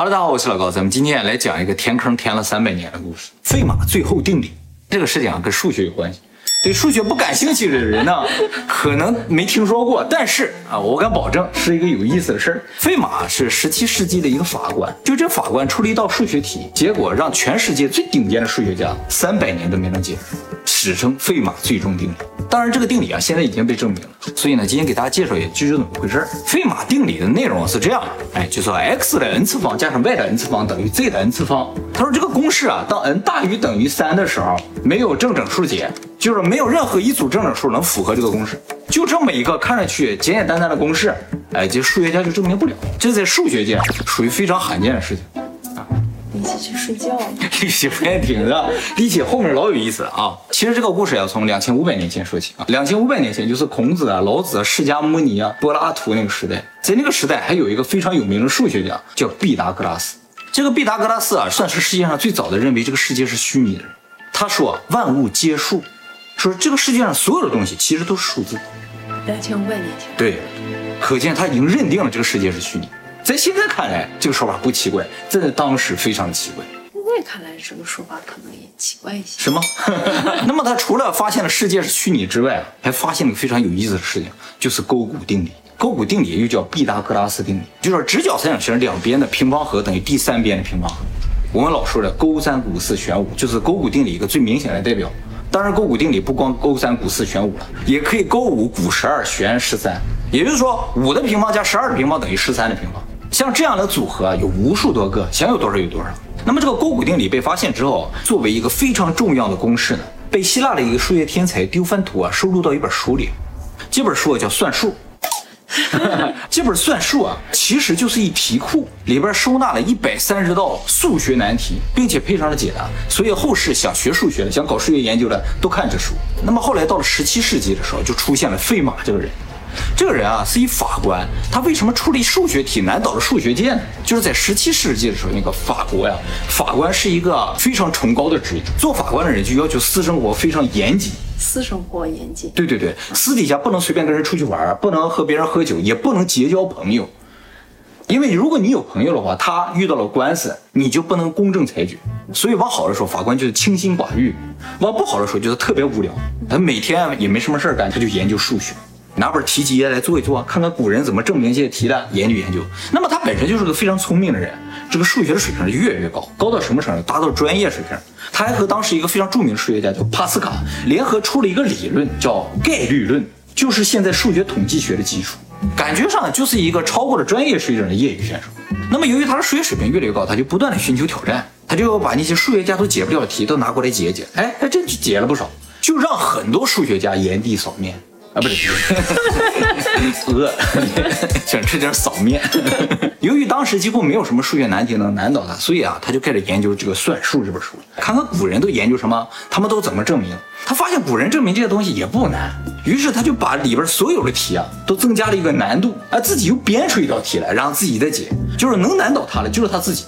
哈喽，大家好，我是老高，咱们今天来讲一个填坑填了300年的故事——费马最后定理。这个事情啊，跟数学有关系。对数学不感兴趣的人呢，可能没听说过，但是啊，我敢保证是一个有意思的事儿。费马是17世纪的一个法官，就这法官出了一道数学题，结果让全世界最顶尖的数学家300年都没能解释，史称费马最终定理。当然，这个定理啊，现在已经被证明了。所以呢，今天给大家介绍一下究竟怎么回事。费马定理的内容是这样的，就说 x 的 n 次方加上 y 的 n 次方等于 z 的 n 次方。他说这个公式啊，当 n 大于等于3的时候，没有正整数解。就是没有任何一组正整数能符合这个公式，就这么一个看上去简简单单的公式，这数学家就证明不了。这在数学界属于非常罕见的事情啊。一起去睡觉了，一起拍挺的，一起后面老有意思啊。其实这个故事要从2500年前说起啊。2500年前就是孔子啊、老子啊、释迦牟尼啊、柏拉图那个时代，在那个时代还有一个非常有名的数学家叫毕达哥拉斯。这个毕达哥拉斯啊，算是世界上最早的认为这个世界是虚拟的人。他说万物皆数。说这个世界上所有的东西其实都是数字，2500年前，对，可见他已经认定了这个世界是虚拟。在现在看来，这个说法不奇怪，在当时非常奇怪。现在看来，这个说法可能也奇怪一些。什么？那么他除了发现了世界是虚拟之外，还发现了一个非常有意思的事情，就是勾股定理。勾股定理又叫毕达哥拉斯定理，就是直角三角形两边的平方和等于第三边的平方和。我们老说的勾三股四弦五，就是勾股定理一个最明显的代表。当然，勾股定理不光勾3股4选5了，也可以勾5股12选13，也就是说5的平方加12的平方等于13的平方。像这样的组合有无数多个，想有多少有多少。那么这个勾股定理被发现之后，作为一个非常重要的公式呢，被希腊的一个数学天才丢番图啊收录到一本书里。这本书叫《算术》。这本《算术》啊，其实就是一题库，里边收纳了130道数学难题，并且配上了解答，所以后世想学数学的、想搞数学研究的都看这书。那么后来到了17世纪的时候，就出现了费马这个人。这个人啊，是一法官，他为什么出了数学题难倒了数学界呢？就是在17世纪的时候，那个法国呀，法官是一个非常崇高的职业，做法官的人就要求私生活非常严谨。私生活严谨，对对对，私底下不能随便跟人出去玩，不能和别人喝酒，也不能结交朋友，因为如果你有朋友的话，他遇到了官司，你就不能公正裁决。所以往好的时候，法官就是清心寡欲；往不好的时候，就是特别无聊。他每天也没什么事干，他就研究数学，拿本题集来做一做，看看古人怎么证明这些题的，研究研究。那么他本身就是个非常聪明的人，这个数学的水平是越来越高，高到什么程度？达到专业水平。他还和当时一个非常著名的数学家叫帕斯卡联合出了一个理论，叫概率论，就是现在数学统计学的基础。感觉上就是一个超过了专业水准的业余选手。那么由于他的数学水平越来越高，他就不断的寻求挑战，他就把那些数学家都解不了的题都拿过来解一解，还真去解了不少，就让很多数学家原地扫面。啊，不是，饿想吃点扫面。由于当时几乎没有什么数学难题能难倒他，所以啊，他就开始研究这个《算术》这本书，看看古人都研究什么，他们都怎么证明。他发现古人证明这些东西也不难，于是他就把里边所有的题啊都增加了一个难度，自己又编出一道题来，然后自己再解，就是能难倒他的就是他自己。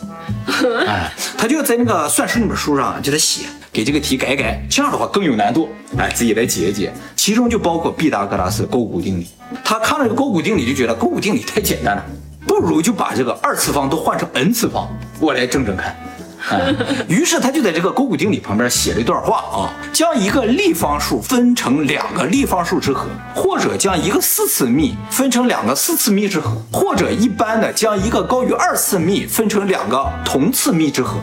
他就在那个《算术》那本书上就在写。给这个题改一改，这样的话更有难度，自己来解一解。其中就包括毕达哥拉斯勾股定理。他看了这个勾股定理就觉得勾股定理太简单了，不如就把这个二次方都换成 n 次方，我来整整看。于是他就在这个勾股定理旁边写了一段话啊，将一个立方数分成两个立方数之和，或者将一个四次幂分成两个四次幂之和，或者一般的将一个高于2次幂分成两个同次幂之和，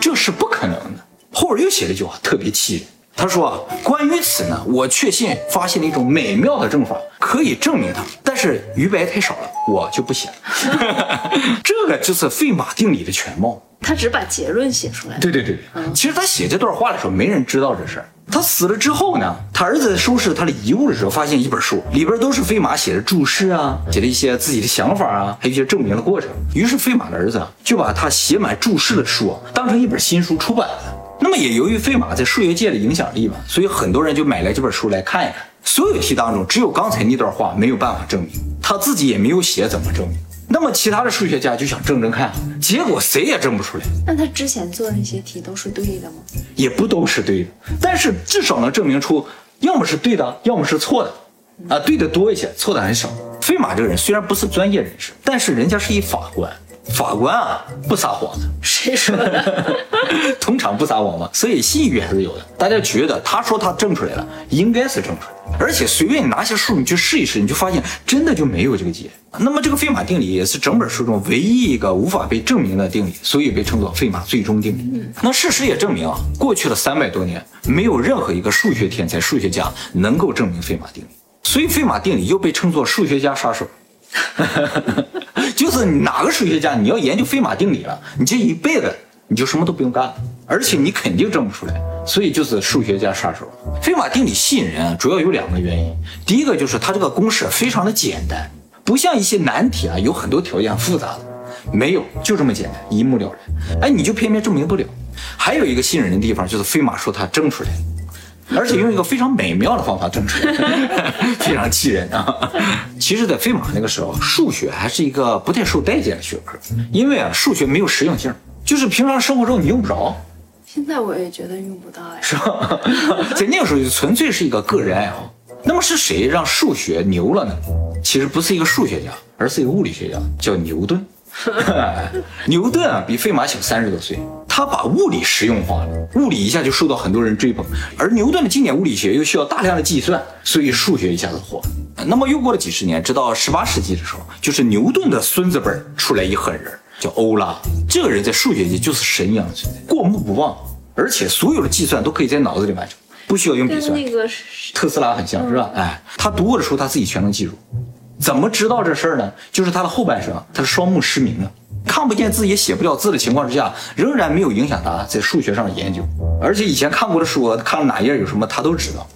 这是不可能的。后边又写了一句话特别气人，他说啊，关于此呢，我确信发现了一种美妙的证法，可以证明它，但是余白太少了，我就不写了。这个就是费马定理的全貌，他只把结论写出来。对对对，其实他写这段话的时候，没人知道这事儿。他死了之后呢，他儿子收拾他的遗物的时候，发现一本书，里边都是费马写的注释啊，写了一些自己的想法啊，还有一些证明的过程。于是费马的儿子就把他写满注释的书当成一本新书出版了。那么也由于费马在数学界的影响力嘛，所以很多人就买来这本书来看一看。所有题当中，只有刚才那段话没有办法证明，他自己也没有写怎么证明。那么其他的数学家就想证证看，结果谁也证不出来。那他之前做的那些题都是对的吗？也不都是对的，但是至少能证明出，要么是对的，要么是错的。对的多一些，错的很少。费马这个人虽然不是专业人士，但是人家是一法官。法官啊不撒谎的，谁说的？通常不撒谎嘛，所以信誉还是有的。大家觉得他说他证出来了，应该是证出来的，而且随便你拿些数你去试一试，你就发现真的就没有这个解。那么这个费马定理也是整本书中唯一一个无法被证明的定理，所以被称作费马最终定理。那事实也证明啊，过去的300多年，没有任何一个数学天才、数学家能够证明费马定理，所以费马定理又被称作数学家杀手。就是你哪个数学家你要研究费马定理了，你这一辈子你就什么都不用干了，而且你肯定证不出来，所以就是数学家杀手。费马定理吸引人主要有2个原因，第一个就是它这个公式非常的简单，不像一些难题啊有很多条件复杂的，没有，就这么简单，一目了然，哎，你就偏偏证明不了。还有一个吸引人的地方就是费马说他证出来，而且用一个非常美妙的方法证出来，非常气人啊！其实，在费马那个时候，数学还是一个不太受待见的学科，因为啊，数学没有实用性，就是平常生活中你用不着。现在我也觉得用不到呀，是吧？在那个时候，纯粹是一个个人爱好。那么是谁让数学牛了呢？其实不是一个数学家，而是一个物理学家，叫牛顿。牛顿啊，比费马小30多岁，他把物理实用化了，物理一下就受到很多人追捧，而牛顿的经典物理学又需要大量的计算，所以数学一下子火。那么又过了几十年，直到18世纪的时候，就是牛顿的孙子辈出来一狠人，叫欧拉。这个人在数学界就是神一样的存在，过目不忘，而且所有的计算都可以在脑子里完成，不需要用笔算，跟那个特斯拉很像，是吧？哎，他读过的书他自己全能记住。怎么知道这事儿呢？就是他的后半生，他是双目失明的，看不见字也写不了字的情况之下，仍然没有影响他在数学上的研究。而且以前看过的书，看了哪页有什么，他都知道。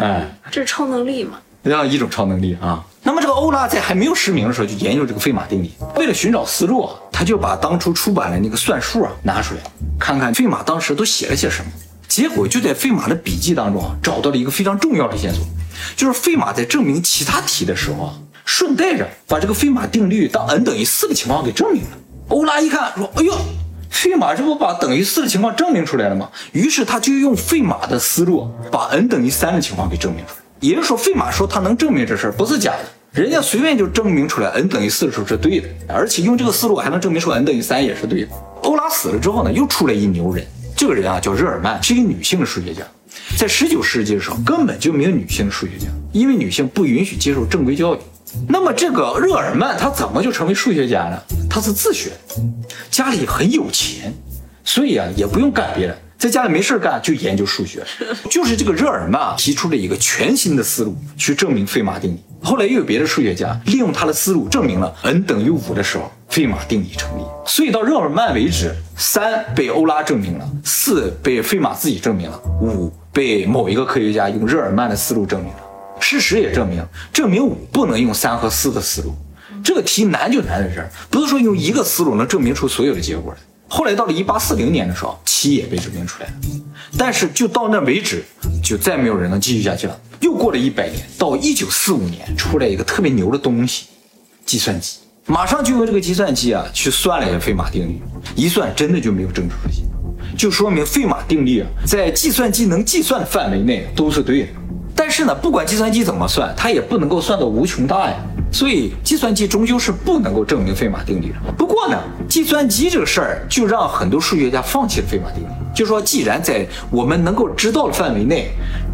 哎，这是超能力嘛？这样一种超能力啊。那么这个欧拉在还没有失明的时候就研究这个费马定理，为了寻找思路啊，他就把当初出版的那个算术啊拿出来，看看费马当时都写了些什么。结果就在费马的笔记当中啊，找到了一个非常重要的线索。就是费马在证明其他题的时候啊，顺带着把这个费马定律当n等于4的情况给证明了。欧拉一看说：“哎呦，费马这不把等于4的情况证明出来了吗？”于是他就用费马的思路把n等于3的情况给证明出来。也就是说，费马说他能证明这事儿不是假的，人家随便就证明出来n等于4的时候是对的，而且用这个思路还能证明出n等于3也是对的。欧拉死了之后呢，又出来一牛人，这个人啊叫日耳曼，是一个女性的数学家。在19世纪的时候，根本就没有女性的数学家，因为女性不允许接受正规教育。那么这个热尔曼她怎么就成为数学家呢？她是自学，家里很有钱，所以啊也不用干别的，在家里没事干就研究数学。就是这个热尔曼提出了一个全新的思路去证明费马定理。后来又有别的数学家利用他的思路证明了n等于5的时候，费马定理成立。所以到热尔曼为止，3被欧拉证明了，4被费马自己证明了，5被某一个科学家用热尔曼的思路证明了。事实也证明5不能用3和4的思路。这个题难就难在这儿，不是说用一个思路能证明出所有的结果的。后来到了1840年的时候，7也被证明出来了，但是就到那为止，就再没有人能继续下去了。又过了100年，到1945年，出来一个特别牛的东西，计算机。马上就用这个计算机啊去算了一下费马定律，一算真的就没有证出这些，就说明费马定律啊在计算机能计算的范围内都是对的。但是呢，不管计算机怎么算，它也不能够算到无穷大呀。所以计算机终究是不能够证明费马定理的。不过呢，计算机这个事儿就让很多数学家放弃了费马定理，就说既然在我们能够知道的范围内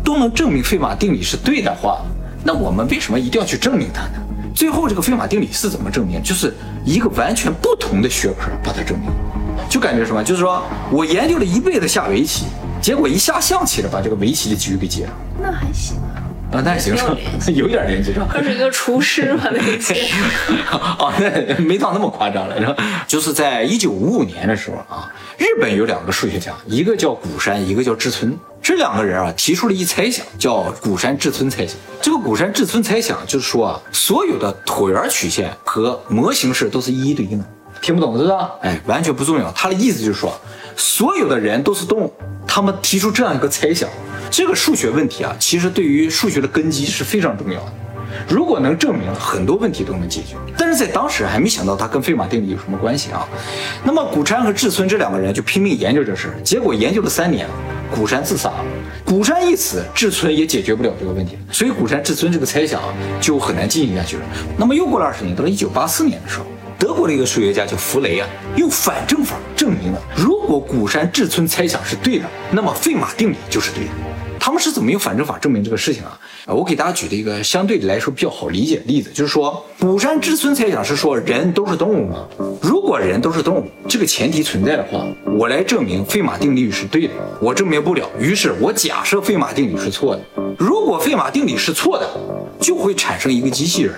都能证明费马定理是对的话，那我们为什么一定要去证明它呢？最后这个费马定理是怎么证明？就是一个完全不同的学科把它证明，就感觉什么？就是说我研究了一辈子下围棋，结果一下象棋了，把这个围棋的局给解了。那还行啊。啊，那行，有点联系上。他是一个厨师嘛，那一切。哦，那没到那么夸张了。就是在1955年的时候啊，日本有2个数学家，一个叫谷山，一个叫志村。这2个人啊，提出了一猜想，叫谷山志村猜想。这个谷山志村猜想就是说啊，所有的椭圆曲线和模型式都是一一对应的。听不懂是吧？哎，完全不重要。他的意思就是说，所有的人都是动物。他们提出这样一个猜想，这个数学问题啊，其实对于数学的根基是非常重要的。如果能证明，很多问题都能解决。但是在当时还没想到它跟费马定理有什么关系啊。那么谷山和志村这2个人就拼命研究这事，结果研究了3年，谷山自杀了。谷山一死，志村也解决不了这个问题，所以谷山志村这个猜想就很难进行下去了。那么又过了20年，到了1984年的时候，德国的一个数学家叫弗雷啊，用反证法证明了，如果古山志村猜想是对的，那么费马定理就是对的。他们是怎么用反证法证明这个事情啊？我给大家举了一个相对来说比较好理解的例子，就是说古山志村猜想是说人都是动物嘛，如果人都是动物这个前提存在的话，我来证明费马定律是对的，我证明不了，于是我假设费马定理是错的。如果费马定理是错的，就会产生一个机器人，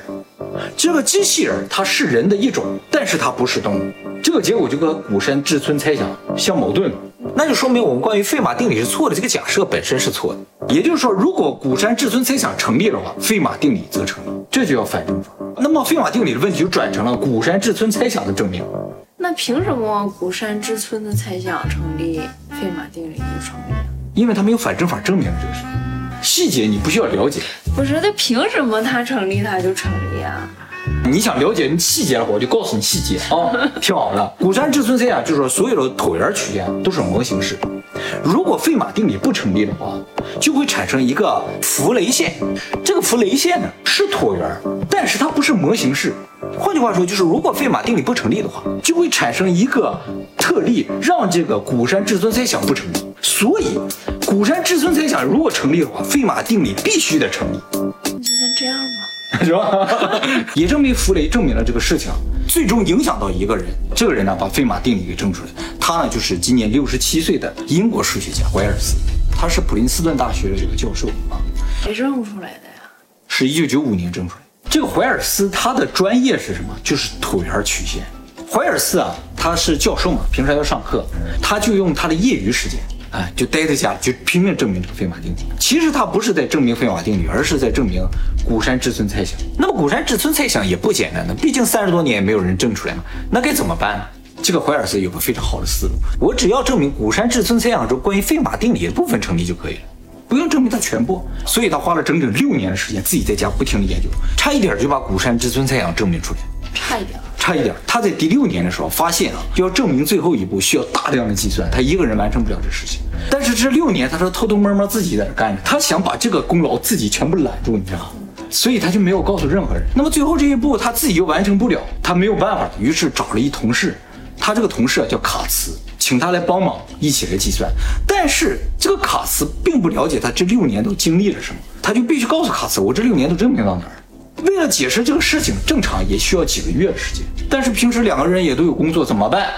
这个机器人它是人的一种，但是它不是动物，这个结果就跟古山志村猜想相矛盾了。那就说明我们关于费马定理是错的这个假设本身是错的，也就是说如果古山志村猜想成立的话，费马定理则成立，这就叫反证法。那么费马定理的问题就转成了古山志村猜想的证明。那凭什么古山志村的猜想成立，费马定理就成立了？因为他没有反证法证明这个事情，细节你不需要了解。不是，那凭什么它成立它就成立啊？你想了解细节的话，我就告诉你细节啊。听好了，古山志村猜想就是说所有的椭圆曲线都是模型式，如果费马定理不成立的话，就会产生一个弗雷线。这个弗雷线呢是椭圆，但是它不是模型式。换句话说，就是如果费马定理不成立的话，就会产生一个特例，让这个古山志村猜想不成立。所以古山志村猜想如果成立的话，费马定理必须得成立。你就像这样吗？是吧？也证明弗雷证明了这个事情，最终影响到一个人，这个人呢把费马定理给证出来，他呢就是今年67岁的英国数学家怀尔斯，他是普林斯顿大学的这个教授啊。谁证出来的呀？是1995年证出来。这个怀尔斯他的专业是什么？就是椭圆曲线。怀尔斯啊，他是教授嘛，平时要上课，他就用他的业余时间。哎，就待在家就拼命证明这个费马定理。其实他不是在证明费马定理，而是在证明古山志村猜想。那么古山志村猜想也不简单的，毕竟30多年也没有人证出来嘛，那该怎么办呢？这个怀尔斯有个非常好的思路，我只要证明古山志村猜想中关于费马定理的部分成立就可以了，不用证明它全部。所以他花了整整6年的时间，自己在家不停的研究，差一点就把古山志村猜想证明出来。差一点，他在第6年的时候发现啊，要证明最后一步需要大量的计算，他一个人完成不了这事情。但是这6年，他说偷偷摸摸自己在这干着，他想把这个功劳自己全部揽住，你知道吗？所以他就没有告诉任何人。那么最后这一步他自己又完成不了，他没有办法，于是找了一同事，他这个同事叫卡茨，请他来帮忙一起来计算。但是这个卡茨并不了解他这6年都经历了什么，他就必须告诉卡茨，我这6年都证明到哪儿。为了解释这个事情，正常也需要几个月的时间，但是平时两个人也都有工作，怎么办？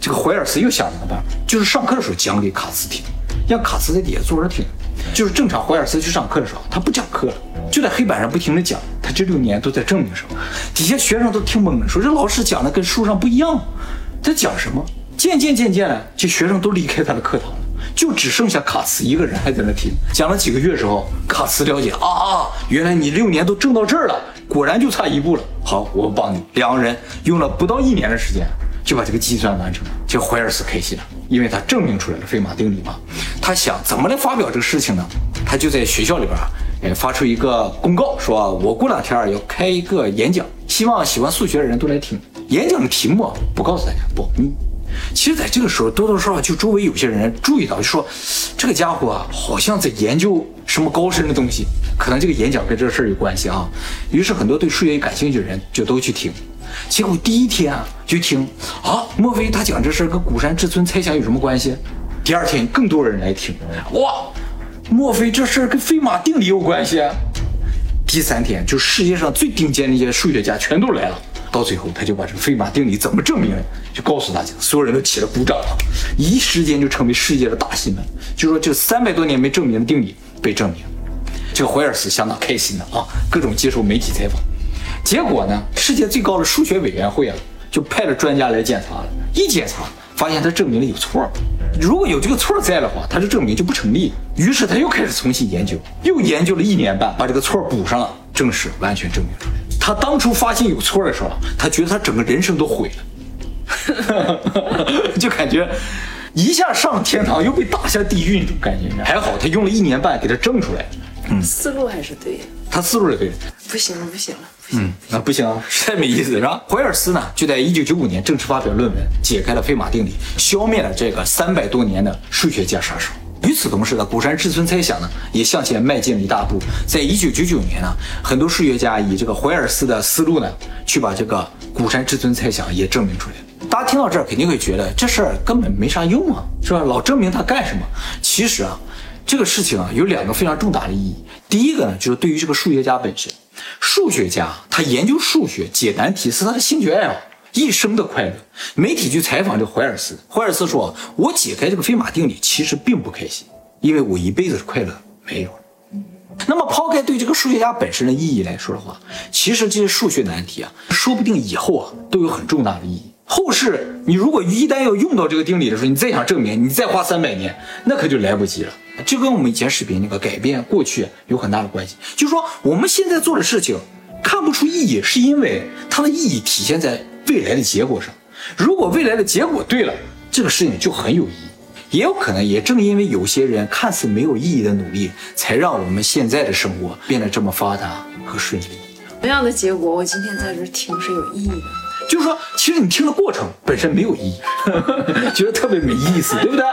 这个怀尔斯又想了一个办法，就是上课的时候讲给卡茨听，让卡茨在底下坐着听。就是正常怀尔斯去上课的时候，他不讲课了，就在黑板上不停地讲他这6年都在证明什么，底下学生都听懵了，说这老师讲的跟书上不一样，他讲什么？渐渐这学生都离开他的课堂了，就只剩下卡茨一个人还在那听。讲了几个月之后，卡茨了解啊，原来你6年都挣到这儿了，果然就差一步了。好，我帮你。两个人用了不到1年的时间就把这个计算完成了。这个怀尔斯开心了，因为他证明出来了费马定理嘛。他想怎么来发表这个事情呢？他就在学校里边发出一个公告，说我过两天要开一个演讲，希望喜欢数学的人都来听。演讲的题目不告诉大家，不秘密。其实在这个时候多多少少就周围有些人注意到，就说这个家伙啊好像在研究什么高深的东西，可能这个演讲跟这事儿有关系啊。于是很多对数学感兴趣的人就都去听，结果第一天啊就听啊，莫非他讲这事儿跟古山志村猜想有什么关系？第二天更多人来听，哇，莫非这事儿跟费马定理有关系？第三天就世界上最顶尖的一些数学家全都来了，到最后他就把这费马定理怎么证明就告诉大家，所有人都起了鼓掌了，一时间就成为世界的大新闻，就说这300多年没证明的定理被证明。这个怀尔斯相当开心的啊，各种接受媒体采访。结果呢，世界最高的数学委员会啊就派了专家来检查了，一检查发现他证明了有错，如果有这个错在的话，他这证明就不成立。于是他又开始重新研究，又研究了1年半，把这个错补上了，正式完全证明出来。他当初发现有错的时候，他觉得他整个人生都毁了，就感觉一下上天堂又被打下地狱那种感觉。还好他用了1年半给他证出来，思路还是对的，他思路是对的。不行了，不行，实在没意思，是吧？怀尔斯呢，就在1995年正式发表论文，解开了费马定理，消灭了这个300多年的数学家杀手。与此同时呢，古山志村猜想呢也向前迈进了一大步。在1999年呢，很多数学家以这个怀尔斯的思路呢，去把这个古山志村猜想也证明出来。大家听到这儿肯定会觉得这事儿根本没啥用啊，是吧？老证明它干什么？其实啊，这个事情啊有两个非常重大的意义。第一个呢，就是对于这个数学家本身，数学家他研究数学、解难题是他的兴趣爱好，一生的快乐。媒体去采访这个怀尔斯，怀尔斯说：“我解开这个费马定理其实并不开心，因为我一辈子的快乐没有了。”那么抛开对这个数学家本身的意义来说的话，其实这些数学难题啊，说不定以后啊都有很重大的意义。后世你如果一旦要用到这个定理的时候，你再想证明，你再花300年，那可就来不及了。这跟我们以前视频那个改变过去有很大的关系，就是说我们现在做的事情看不出意义，是因为它的意义体现在未来的结果上。如果未来的结果对了，这个事情就很有意义。也有可能也正因为有些人看似没有意义的努力，才让我们现在的生活变得这么发达和顺利。同样的结果，我今天在这听是有意义的，就是说其实你听的过程本身没有意义，觉得特别没意思，对不对？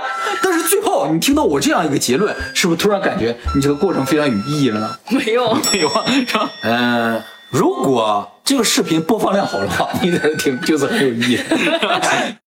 但是最后你听到我这样一个结论，是不是突然感觉你这个过程非常有意义了呢？没有啊，是吧？如果这个视频播放量好的话，你在这听就是很有意义。